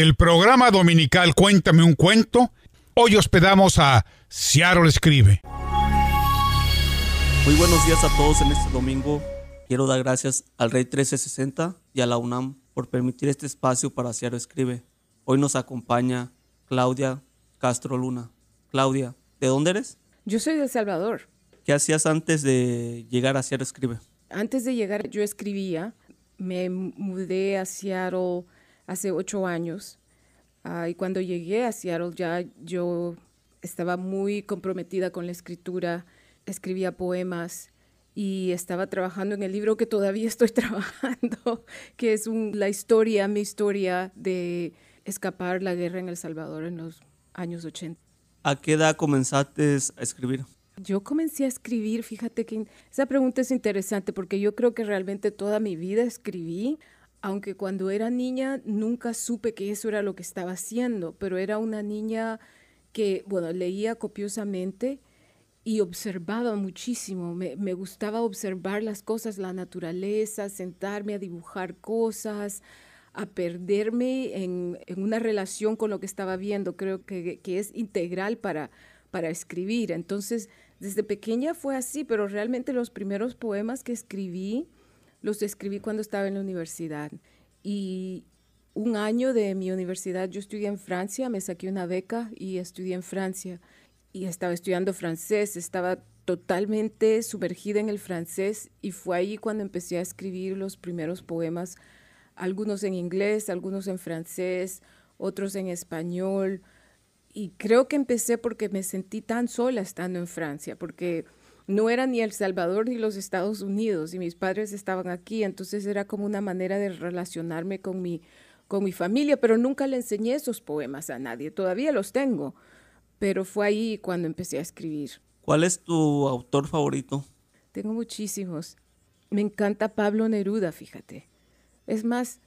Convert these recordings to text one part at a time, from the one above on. el programa dominical Cuéntame un Cuento. Hoy hospedamos a Searo Escribe. Muy buenos días a todos en este domingo. Quiero dar gracias al Rey 1360 y a la UNAM por permitir este espacio para Searo Escribe. Hoy nos acompaña Claudia Castro Luna. Claudia, ¿de dónde eres? Yo soy de El Salvador. ¿Qué hacías antes de llegar a Searo Escribe? Antes de llegar yo escribía. Me mudé a Seattle hace 8 años y cuando llegué a Seattle ya yo estaba muy comprometida con la escritura, escribía poemas y estaba trabajando en el libro que todavía estoy trabajando, que es mi historia de escapar la guerra en El Salvador en los años 80. ¿A qué edad comenzaste a escribir? Yo comencé a escribir, fíjate que esa pregunta es interesante porque yo creo que realmente toda mi vida escribí, aunque cuando era niña nunca supe que eso era lo que estaba haciendo, pero era una niña que, bueno, leía copiosamente y observaba muchísimo. Me gustaba observar las cosas, la naturaleza, sentarme a dibujar cosas, a perderme en una relación con lo que estaba viendo. Creo que es integral para escribir. Entonces, desde pequeña fue así, pero realmente los primeros poemas que escribí, los escribí cuando estaba en la universidad. Y un año de mi universidad, yo estudié en Francia, me saqué una beca y estudié en Francia. Y estaba estudiando francés, estaba totalmente sumergida en el francés y fue ahí cuando empecé a escribir los primeros poemas, algunos en inglés, algunos en francés, otros en español. Y creo que empecé porque me sentí tan sola estando en Francia, porque no era ni El Salvador ni los Estados Unidos, y mis padres estaban aquí, entonces era como una manera de relacionarme con mi familia, pero nunca le enseñé esos poemas a nadie, todavía los tengo, pero fue ahí cuando empecé a escribir. ¿Cuál es tu autor favorito? Tengo muchísimos. Me encanta Pablo Neruda, fíjate. Es más,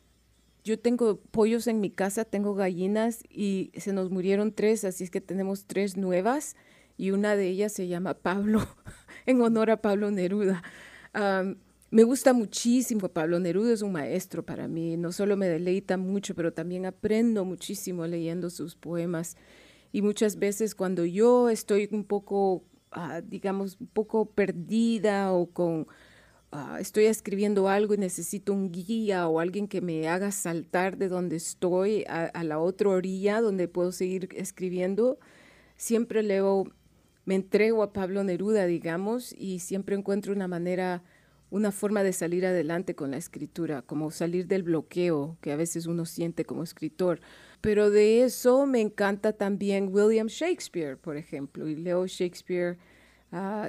yo tengo pollos en mi casa, tengo gallinas y se nos murieron 3, así es que tenemos 3 nuevas y una de ellas se llama Pablo, en honor a Pablo Neruda. Me gusta muchísimo Pablo Neruda, es un maestro para mí, no solo me deleita mucho, pero también aprendo muchísimo leyendo sus poemas. Y muchas veces cuando yo estoy un poco, digamos, un poco perdida o con... estoy escribiendo algo y necesito un guía o alguien que me haga saltar de donde estoy a la otra orilla donde puedo seguir escribiendo. Siempre leo, me entrego a Pablo Neruda, digamos, y siempre encuentro una manera, una forma de salir adelante con la escritura, como salir del bloqueo que a veces uno siente como escritor. Pero de eso me encanta también William Shakespeare, por ejemplo, y leo Shakespeare.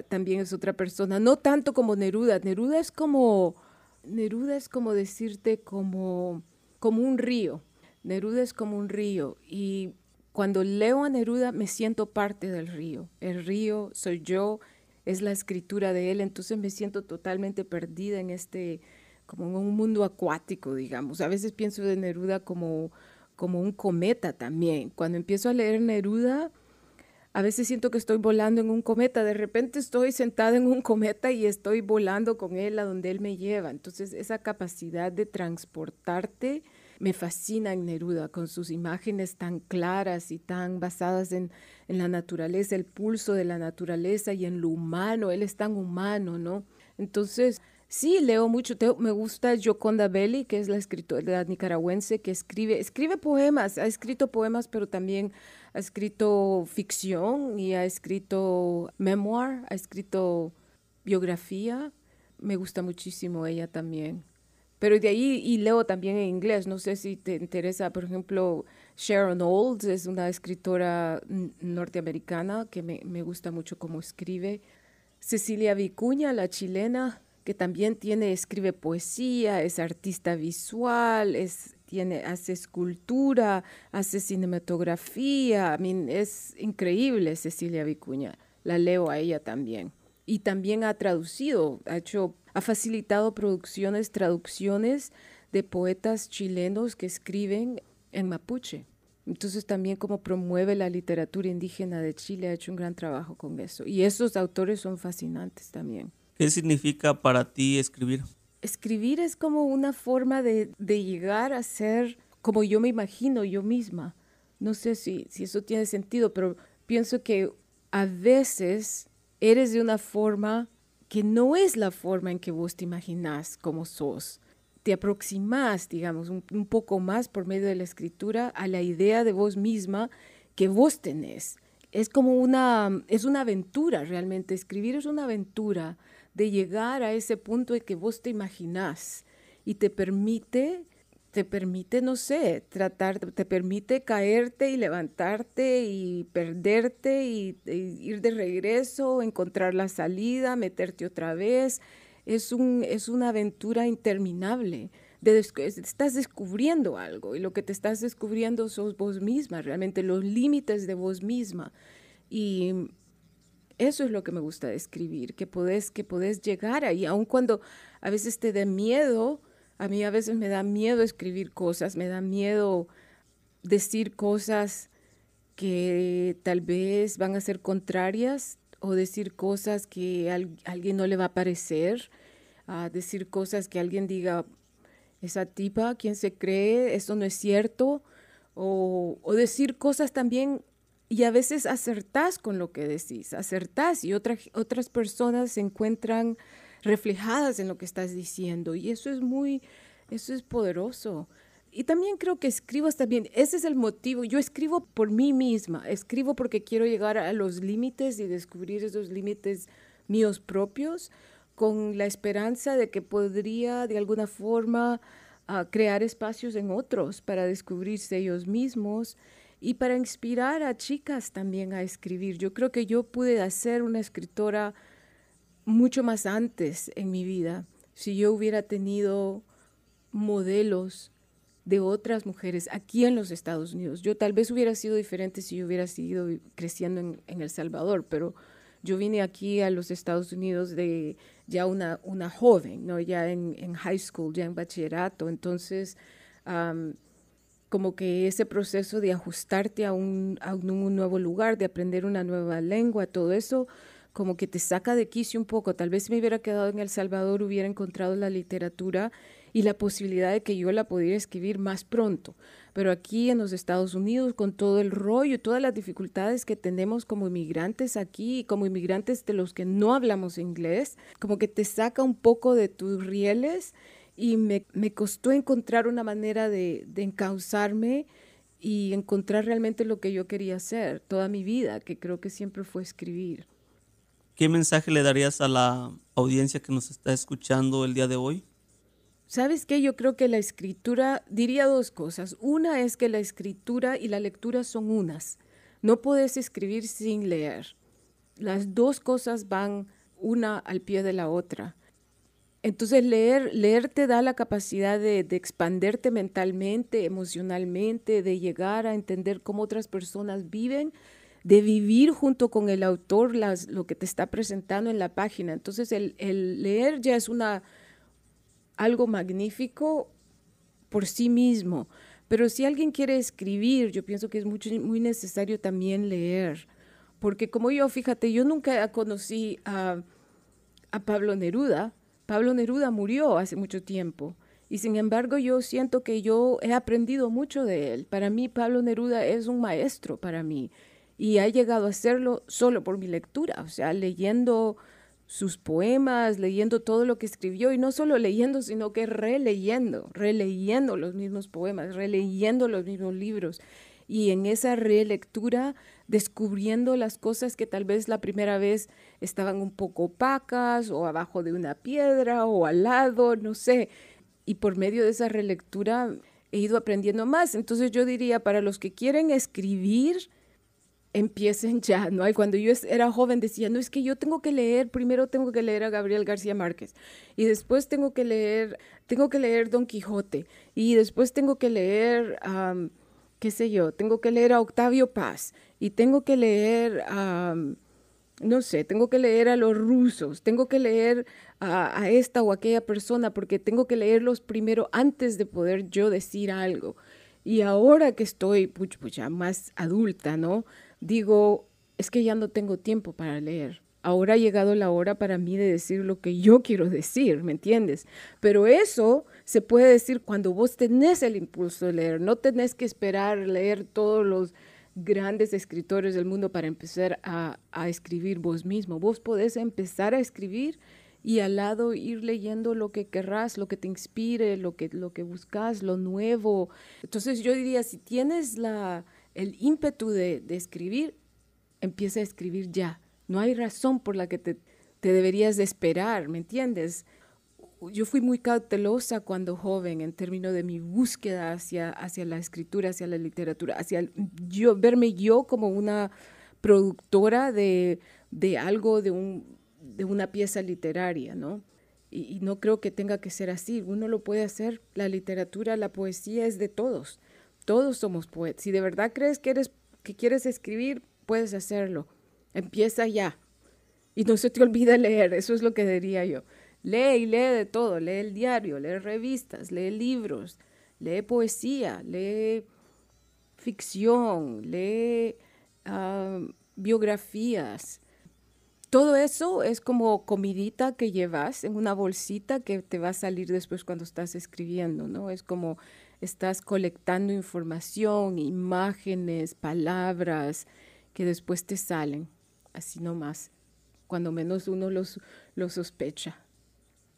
También es otra persona, no tanto como Neruda. Neruda es como decirte como un río. Neruda es como un río y cuando leo a Neruda me siento parte del río. El río soy yo, es la escritura de él, entonces me siento totalmente perdida en este, como en un mundo acuático, digamos. A veces pienso de Neruda como un cometa también. Cuando empiezo a leer Neruda, a veces siento que estoy volando en un cometa, de repente estoy sentada en un cometa y estoy volando con él a donde él me lleva. Entonces esa capacidad de transportarte me fascina en Neruda, con sus imágenes tan claras y tan basadas en la naturaleza, el pulso de la naturaleza y en lo humano, él es tan humano, ¿no? Entonces sí, leo mucho, me gusta Gioconda Belli, que es la escritora nicaragüense que escribe poemas, ha escrito poemas, pero también... Ha escrito ficción y ha escrito memoir, ha escrito biografía. Me gusta muchísimo ella también. Pero de ahí, y leo también en inglés, no sé si te interesa, por ejemplo, Sharon Olds es una escritora norteamericana que me gusta mucho cómo escribe. Cecilia Vicuña, la chilena, que también escribe poesía, es artista visual, hace escultura, hace cinematografía. Es increíble Cecilia Vicuña, la leo a ella también. Y también ha traducido, ha facilitado traducciones de poetas chilenos que escriben en mapuche. Entonces también como promueve la literatura indígena de Chile, ha hecho un gran trabajo con eso. Y esos autores son fascinantes también. ¿Qué significa para ti escribir? Escribir es como una forma de llegar a ser como yo me imagino yo misma. No sé si eso tiene sentido, pero pienso que a veces eres de una forma que no es la forma en que vos te imaginás como sos. Te aproximás, digamos, un poco más por medio de la escritura a la idea de vos misma que vos tenés. Es como una aventura realmente. Escribir es una aventura de llegar a ese punto en que vos te imaginás y te permite, no sé, te permite caerte y levantarte y perderte y ir de regreso, encontrar la salida, meterte otra vez. Es una aventura interminable. Estás descubriendo algo y lo que te estás descubriendo sos vos misma, realmente los límites de vos misma. Y eso es lo que me gusta de escribir, que podés llegar ahí, aun cuando a veces te dé miedo. A mí a veces me da miedo escribir cosas, me da miedo decir cosas que tal vez van a ser contrarias o decir cosas que a alguien no le va a parecer, decir cosas que alguien diga, esa tipa, ¿quién se cree? Eso no es cierto. O decir cosas también, y a veces acertás con lo que decís, acertás y otras personas se encuentran reflejadas en lo que estás diciendo, y eso es poderoso. Y también creo que escribas también, ese es el motivo, yo escribo por mí misma, escribo porque quiero llegar a los límites y descubrir esos límites míos propios, con la esperanza de que podría de alguna forma crear espacios en otros para descubrirse ellos mismos y para inspirar a chicas también a escribir. Yo creo que yo pude ser una escritora mucho más antes en mi vida, si yo hubiera tenido modelos de otras mujeres aquí en los Estados Unidos. Yo tal vez hubiera sido diferente si yo hubiera seguido creciendo en El Salvador, pero yo vine aquí a los Estados Unidos de ya una joven, ¿no? Ya en high school, ya en bachillerato. Entonces, como que ese proceso de ajustarte a un nuevo lugar, de aprender una nueva lengua, todo eso, como que te saca de quicio un poco. Tal vez si me hubiera quedado en El Salvador, hubiera encontrado la literatura y la posibilidad de que yo la pudiera escribir más pronto. Pero aquí en los Estados Unidos, con todo el rollo, todas las dificultades que tenemos como inmigrantes aquí, como inmigrantes de los que no hablamos inglés, como que te saca un poco de tus rieles, y me costó encontrar una manera de encauzarme y encontrar realmente lo que yo quería hacer toda mi vida, que creo que siempre fue escribir. ¿Qué mensaje le darías a la audiencia que nos está escuchando el día de hoy? ¿Sabes qué? Yo creo que la escritura, diría dos cosas. Una es que la escritura y la lectura son unas. No puedes escribir sin leer. Las dos cosas van una al pie de la otra. Entonces leer te da la capacidad de expanderte mentalmente, emocionalmente, de llegar a entender cómo otras personas viven, de vivir junto con el autor lo que te está presentando en la página. Entonces el leer ya es algo magnífico por sí mismo. Pero si alguien quiere escribir, yo pienso que es muy necesario también leer. Porque como yo, fíjate, yo nunca conocí a Pablo Neruda. Pablo Neruda murió hace mucho tiempo. Y sin embargo, yo siento que yo he aprendido mucho de él. Para mí, Pablo Neruda es un maestro para mí. Y ha llegado a hacerlo solo por mi lectura, o sea, leyendo sus poemas, leyendo todo lo que escribió, y no solo leyendo, sino que releyendo los mismos poemas, releyendo los mismos libros, y en esa relectura descubriendo las cosas que tal vez la primera vez estaban un poco opacas, o abajo de una piedra, o al lado, no sé, y por medio de esa relectura he ido aprendiendo más. Entonces yo diría, para los que quieren escribir, empiecen ya, ¿no? Y cuando yo era joven decía, no, es que yo tengo que leer, primero tengo que leer a Gabriel García Márquez, y después tengo que leer Don Quijote, y después tengo que leer, qué sé yo, tengo que leer a Octavio Paz, y tengo que leer, no sé, tengo que leer a los rusos, tengo que leer a esta o aquella persona, porque tengo que leerlos primero antes de poder yo decir algo. Y ahora que estoy ya más adulta, ¿no? Digo, es que ya no tengo tiempo para leer. Ahora ha llegado la hora para mí de decir lo que yo quiero decir, ¿me entiendes? Pero eso se puede decir cuando vos tenés el impulso de leer. No tenés que esperar leer todos los grandes escritores del mundo para empezar a escribir vos mismo. Vos podés empezar a escribir y al lado ir leyendo lo que querrás, lo que te inspire, lo que buscas, lo nuevo. Entonces yo diría, si tienes el ímpetu de escribir, empieza a escribir ya. No hay razón por la que te deberías de esperar, ¿me entiendes? Yo fui muy cautelosa cuando joven en términos de mi búsqueda hacia la escritura, hacia la literatura, verme yo como una productora de algo, de una pieza literaria, ¿no? Y no creo que tenga que ser así. Uno lo puede hacer. La literatura, la poesía es de todos. Todos somos poetas. Si de verdad crees que quieres escribir, puedes hacerlo. Empieza ya. Y no se te olvida leer. Eso es lo que diría yo. Lee y lee de todo, lee el diario, lee revistas, lee libros, lee poesía, lee ficción, lee biografías. Todo eso es como comidita que llevas en una bolsita que te va a salir después cuando estás escribiendo, ¿no? Es como estás colectando información, imágenes, palabras que después te salen, así nomás, cuando menos uno los sospecha.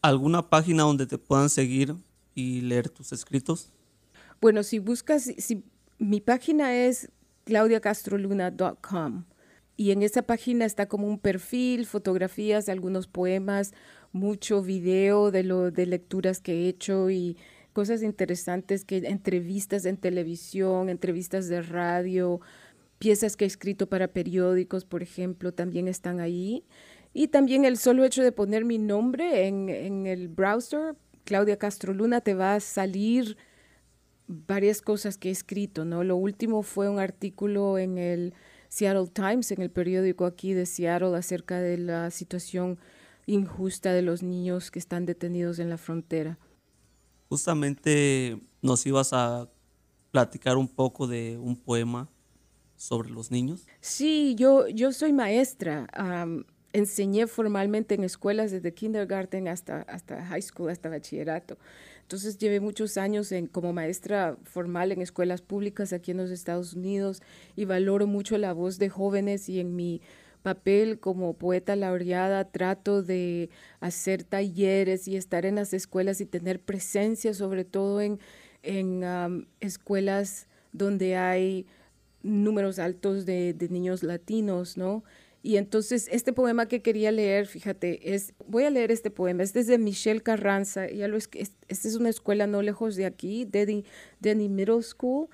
¿Alguna página donde te puedan seguir y leer tus escritos? Bueno, mi página es claudiacastroluna.com y en esa página está como un perfil, fotografías, algunos poemas, mucho video de lecturas que he hecho y cosas interesantes, entrevistas en televisión, entrevistas de radio, piezas que he escrito para periódicos, por ejemplo, también están ahí. Y también el solo hecho de poner mi nombre en el browser, Claudia Castro Luna, te va a salir varias cosas que he escrito, ¿no? Lo último fue un artículo en el Seattle Times, en el periódico aquí de Seattle, acerca de la situación injusta de los niños que están detenidos en la frontera. Justamente nos ibas a platicar un poco de un poema sobre los niños. Sí, yo soy maestra. Enseñé formalmente en escuelas desde kindergarten hasta high school, hasta bachillerato. Entonces llevé muchos años como maestra formal en escuelas públicas aquí en los Estados Unidos y valoro mucho la voz de jóvenes y en mi papel como poeta laureada trato de hacer talleres y estar en las escuelas y tener presencia sobre todo en escuelas donde hay números altos de niños latinos, ¿no? Y entonces este poema que quería leer, fíjate, voy a leer este poema, este es de Michelle Carranza, esta es una escuela no lejos de aquí, Denny Middle School,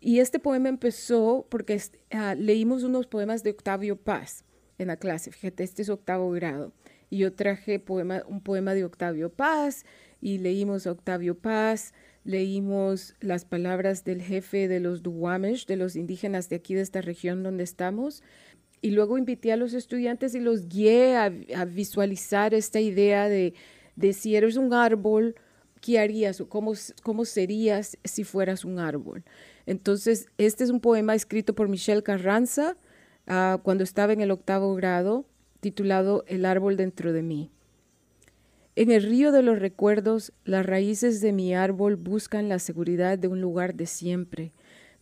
y este poema empezó porque leímos unos poemas de Octavio Paz en la clase, fíjate, este es octavo grado, y yo traje un poema de Octavio Paz, y leímos a Octavio Paz, leímos las palabras del jefe de los Duwamish, de los indígenas de aquí, de esta región donde estamos. Y luego invité a los estudiantes y los guié a visualizar esta idea de si eres un árbol, ¿qué harías? O ¿cómo serías si fueras un árbol? Entonces, este es un poema escrito por Michelle Carranza cuando estaba en el octavo grado, titulado El árbol dentro de mí. En el río de los recuerdos, las raíces de mi árbol buscan la seguridad de un lugar de siempre.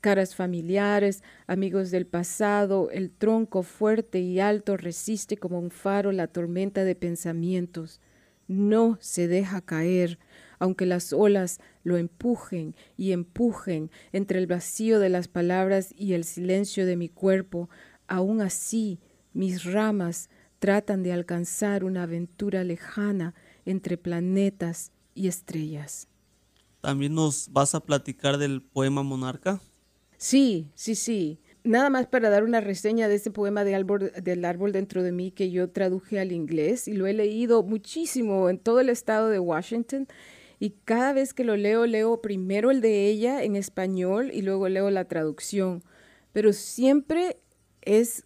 Caras familiares, amigos del pasado, el tronco fuerte y alto resiste como un faro la tormenta de pensamientos. No se deja caer, aunque las olas lo empujen y empujen entre el vacío de las palabras y el silencio de mi cuerpo. Aún así, mis ramas tratan de alcanzar una aventura lejana entre planetas y estrellas. ¿También nos vas a platicar del poema Monarca? Sí. Nada más para dar una reseña de este poema del árbol dentro de mí que yo traduje al inglés y lo he leído muchísimo en todo el estado de Washington y cada vez que lo leo primero el de ella en español y luego leo la traducción. Pero siempre es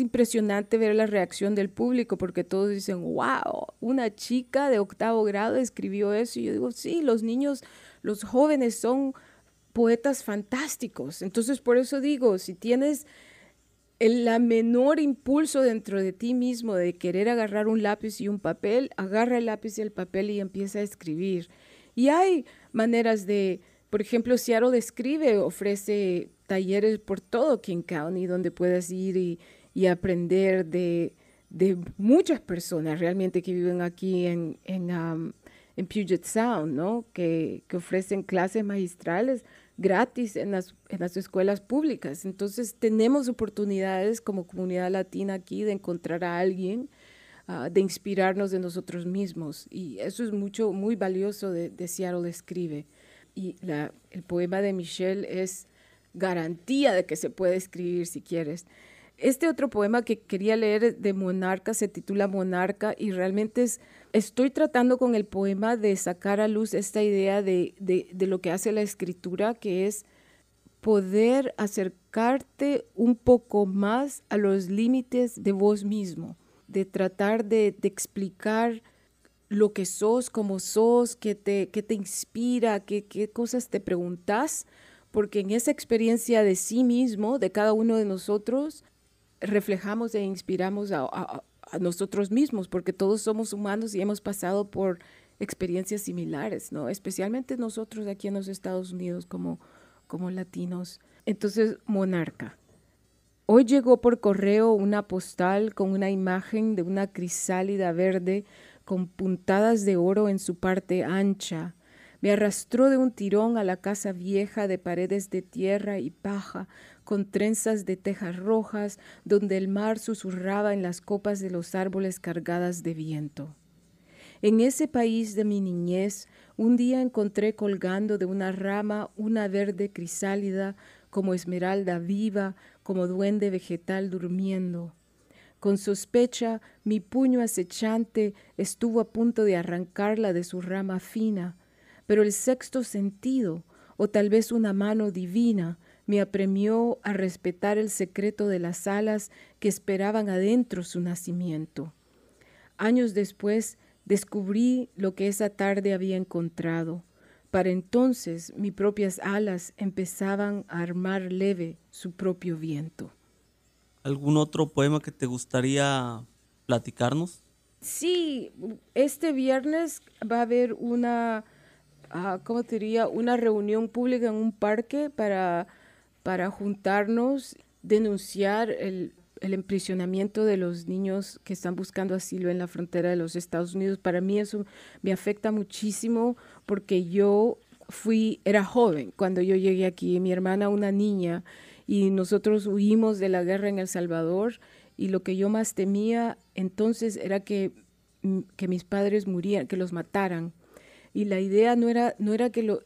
impresionante ver la reacción del público porque todos dicen, wow, una chica de octavo grado escribió eso. Y yo digo, sí, los niños, los jóvenes son poetas fantásticos. Entonces, por eso digo, si tienes la menor impulso dentro de ti mismo de querer agarrar un lápiz y un papel, agarra el lápiz y el papel y empieza a escribir. Y hay maneras de, por ejemplo, Searo Escribe ofrece talleres por todo King County donde puedes ir y aprender de muchas personas realmente que viven aquí en Puget Sound, ¿no? Que ofrecen clases magistrales gratis en las escuelas públicas. Entonces, tenemos oportunidades como comunidad latina aquí de encontrar a alguien, de inspirarnos de nosotros mismos. Y eso es muy valioso de Seattle Escribe. Y el poema de Michelle es garantía de que se puede escribir si quieres. Este otro poema que quería leer de Monarca se titula Monarca y realmente estoy tratando con el poema de sacar a luz esta idea de lo que hace la escritura, que es poder acercarte un poco más a los límites de vos mismo, de tratar de explicar lo que sos, cómo sos, qué te inspira, qué cosas te preguntás, porque en esa experiencia de sí mismo, de cada uno de nosotros, reflejamos e inspiramos a nosotros mismos, porque todos somos humanos y hemos pasado por experiencias similares, ¿no? Especialmente nosotros aquí en los Estados Unidos como latinos. Entonces, Monarca. Hoy llegó por correo una postal con una imagen de una crisálida verde con puntadas de oro en su parte ancha. Me arrastró de un tirón a la casa vieja de paredes de tierra y paja, con trenzas de tejas rojas, donde el mar susurraba en las copas de los árboles cargadas de viento. En ese país de mi niñez, un día encontré colgando de una rama una verde crisálida, como esmeralda viva, como duende vegetal durmiendo. Con sospecha, mi puño acechante estuvo a punto de arrancarla de su rama fina, pero el sexto sentido, o tal vez una mano divina, me apremió a respetar el secreto de las alas que esperaban adentro su nacimiento. Años después, descubrí lo que esa tarde había encontrado. Para entonces, mis propias alas empezaban a armar leve su propio viento. ¿Algún otro poema que te gustaría platicarnos? Sí, este viernes va a haber una reunión pública en un parque para juntarnos, denunciar el emprisionamiento de los niños que están buscando asilo en la frontera de los Estados Unidos. Para mí eso me afecta muchísimo porque era joven cuando yo llegué aquí, mi hermana una niña, y nosotros huimos de la guerra en El Salvador, y lo que yo más temía entonces era que mis padres murieran, que los mataran. Y la idea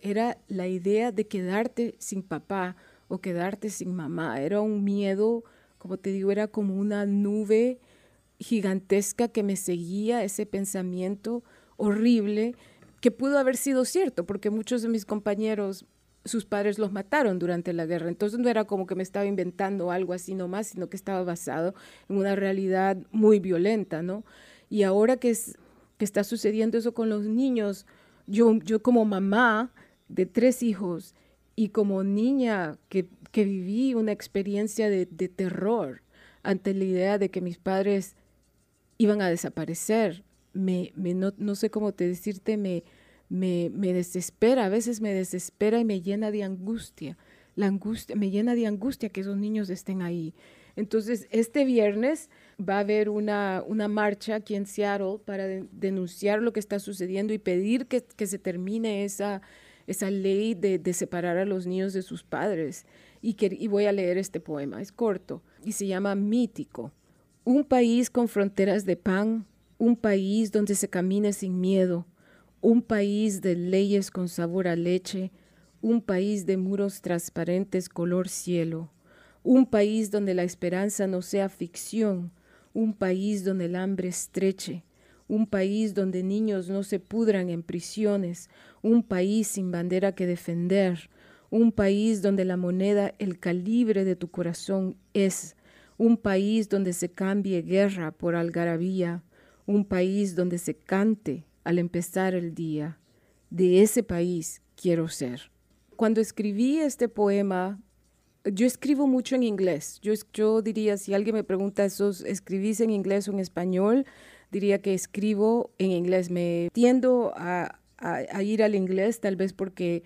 era la idea de quedarte sin papá o quedarte sin mamá. Era un miedo, como te digo, era como una nube gigantesca que me seguía, ese pensamiento horrible que pudo haber sido cierto, porque muchos de mis compañeros, sus padres los mataron durante la guerra. Entonces no era como que me estaba inventando algo así nomás, sino que estaba basado en una realidad muy violenta, ¿no? Y ahora que está sucediendo eso con los niños, yo como mamá de 3 hijos y como niña que viví una experiencia de terror ante la idea de que mis padres iban a desaparecer, no sé cómo decirte, me desespera, a veces me desespera y me llena de angustia. Me llena de angustia que esos niños estén ahí. Entonces, este viernes va a haber una marcha aquí en Seattle para denunciar lo que está sucediendo y pedir que se termine esa ley de separar a los niños de sus padres. Y voy a leer este poema, es corto, y se llama Mítico. Un país con fronteras de pan, un país donde se camine sin miedo, un país de leyes con sabor a leche, un país de muros transparentes color cielo. Un país donde la esperanza no sea ficción, un país donde el hambre estreche, un país donde niños no se pudran en prisiones, un país sin bandera que defender, un país donde la moneda, el calibre de tu corazón es, un país donde se cambie guerra por algarabía, un país donde se cante al empezar el día. De ese país quiero ser. Cuando escribí este poema, yo escribo mucho en inglés. Yo diría, si alguien me pregunta eso, ¿escribís en inglés o en español?, diría que escribo en inglés. Me tiendo a ir al inglés, tal vez porque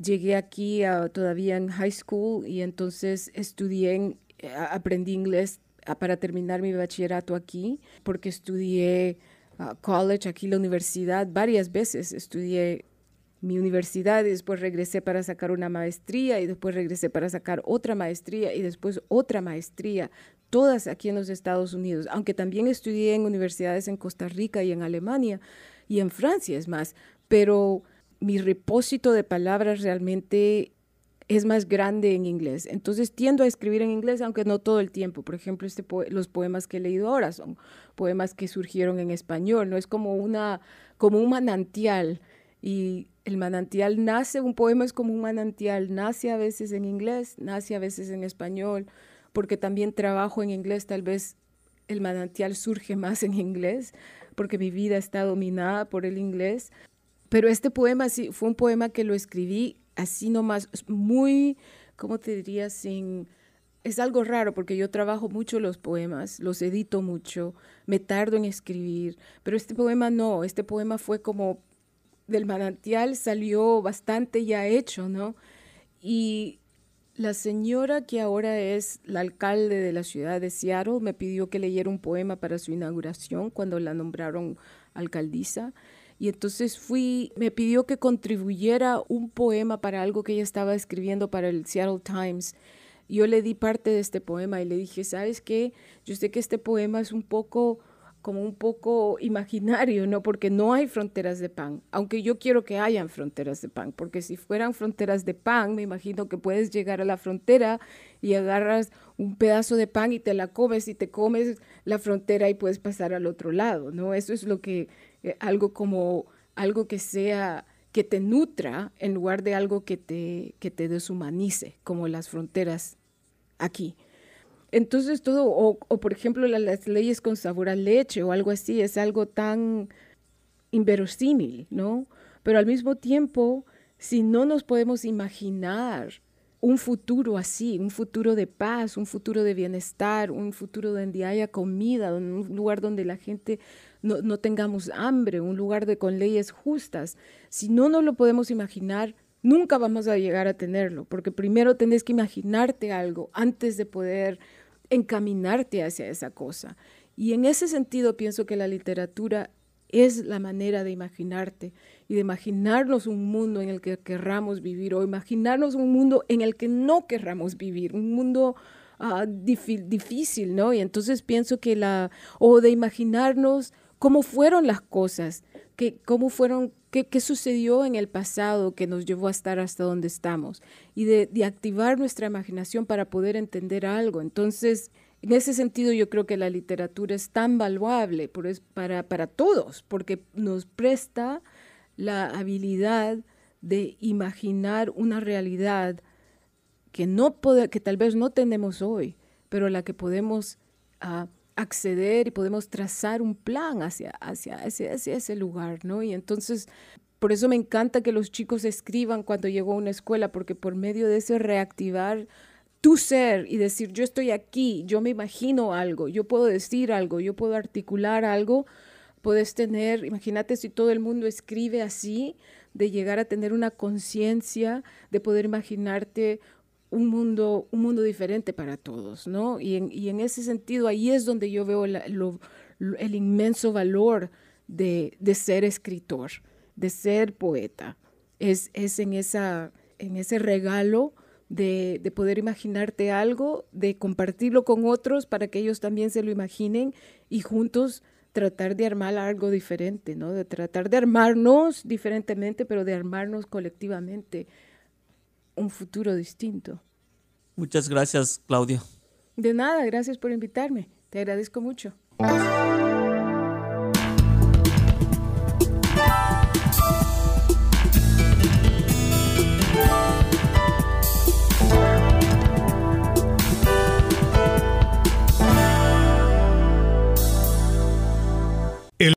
llegué aquí todavía en high school, y entonces aprendí inglés para terminar mi bachillerato aquí, porque estudié college aquí, la universidad, varias veces estudié mi universidad, y después regresé para sacar una maestría, y después regresé para sacar otra maestría, y después otra maestría, todas aquí en los Estados Unidos, aunque también estudié en universidades en Costa Rica y en Alemania y en Francia, es más, pero mi repósito de palabras realmente es más grande en inglés. Entonces tiendo a escribir en inglés, aunque no todo el tiempo. Por ejemplo, los poemas que he leído ahora son poemas que surgieron en español, no es como un manantial, y el manantial nace, un poema es como un manantial, nace a veces en inglés, nace a veces en español, porque también trabajo en inglés, tal vez el manantial surge más en inglés, porque mi vida está dominada por el inglés. Pero este poema sí, fue un poema que lo escribí así nomás, muy, ¿cómo te diría? Es algo raro porque yo trabajo mucho los poemas, los edito mucho, me tardo en escribir, pero este poema no, este poema fue como del manantial, salió bastante ya hecho, ¿no? Y la señora que ahora es la alcalde de la ciudad de Seattle me pidió que leyera un poema para su inauguración cuando la nombraron alcaldesa. Y entonces me pidió que contribuyera un poema para algo que ella estaba escribiendo para el Seattle Times. Yo le di parte de este poema y le dije, ¿sabes qué? Yo sé que este poema es un poco imaginario, ¿no? Porque no hay fronteras de pan, aunque yo quiero que hayan fronteras de pan, porque si fueran fronteras de pan, me imagino que puedes llegar a la frontera y agarras un pedazo de pan y te la comes, y te comes la frontera y puedes pasar al otro lado, ¿no? Eso es lo que... algo que sea, que te nutra en lugar de algo que te deshumanice, como las fronteras aquí. Entonces todo, o por ejemplo las leyes con sabor a leche o algo así, es algo tan inverosímil, ¿no? Pero al mismo tiempo, si no nos podemos imaginar un futuro así, un futuro de paz, un futuro de bienestar, un futuro donde haya comida, un lugar donde la gente no tengamos hambre, un lugar con leyes justas. Si no nos lo podemos imaginar, nunca vamos a llegar a tenerlo, porque primero tenés que imaginarte algo antes de poder encaminarte hacia esa cosa. Y en ese sentido pienso que la literatura es la manera de imaginarte y de imaginarnos un mundo en el que querramos vivir, o imaginarnos un mundo en el que no querramos vivir, un mundo difícil, ¿no? Y entonces pienso que de imaginarnos cómo fueron las cosas, qué sucedió en el pasado que nos llevó a estar hasta donde estamos, y de activar nuestra imaginación para poder entender algo. Entonces, en ese sentido, yo creo que la literatura es tan valuable para todos, porque nos presta la habilidad de imaginar una realidad que tal vez no tenemos hoy, pero la que podemos acceder, y podemos trazar un plan hacia ese lugar, ¿no? Y entonces, por eso me encanta que los chicos escriban cuando llego a una escuela, porque por medio de ese reactivar tu ser y decir, yo estoy aquí, yo me imagino algo, yo puedo decir algo, yo puedo articular algo, puedes tener, imagínate si todo el mundo escribe así, de llegar a tener una conciencia, de poder imaginarte un mundo diferente para todos, ¿no? Y en ese sentido, ahí es donde yo veo el inmenso valor de ser escritor, de ser poeta. Es en ese regalo de poder imaginarte algo, de compartirlo con otros para que ellos también se lo imaginen, y juntos tratar de armar algo diferente, ¿no? De tratar de armarnos diferentemente, pero de armarnos colectivamente un futuro distinto. Muchas gracias, Claudia. De nada, gracias por invitarme. Te agradezco mucho.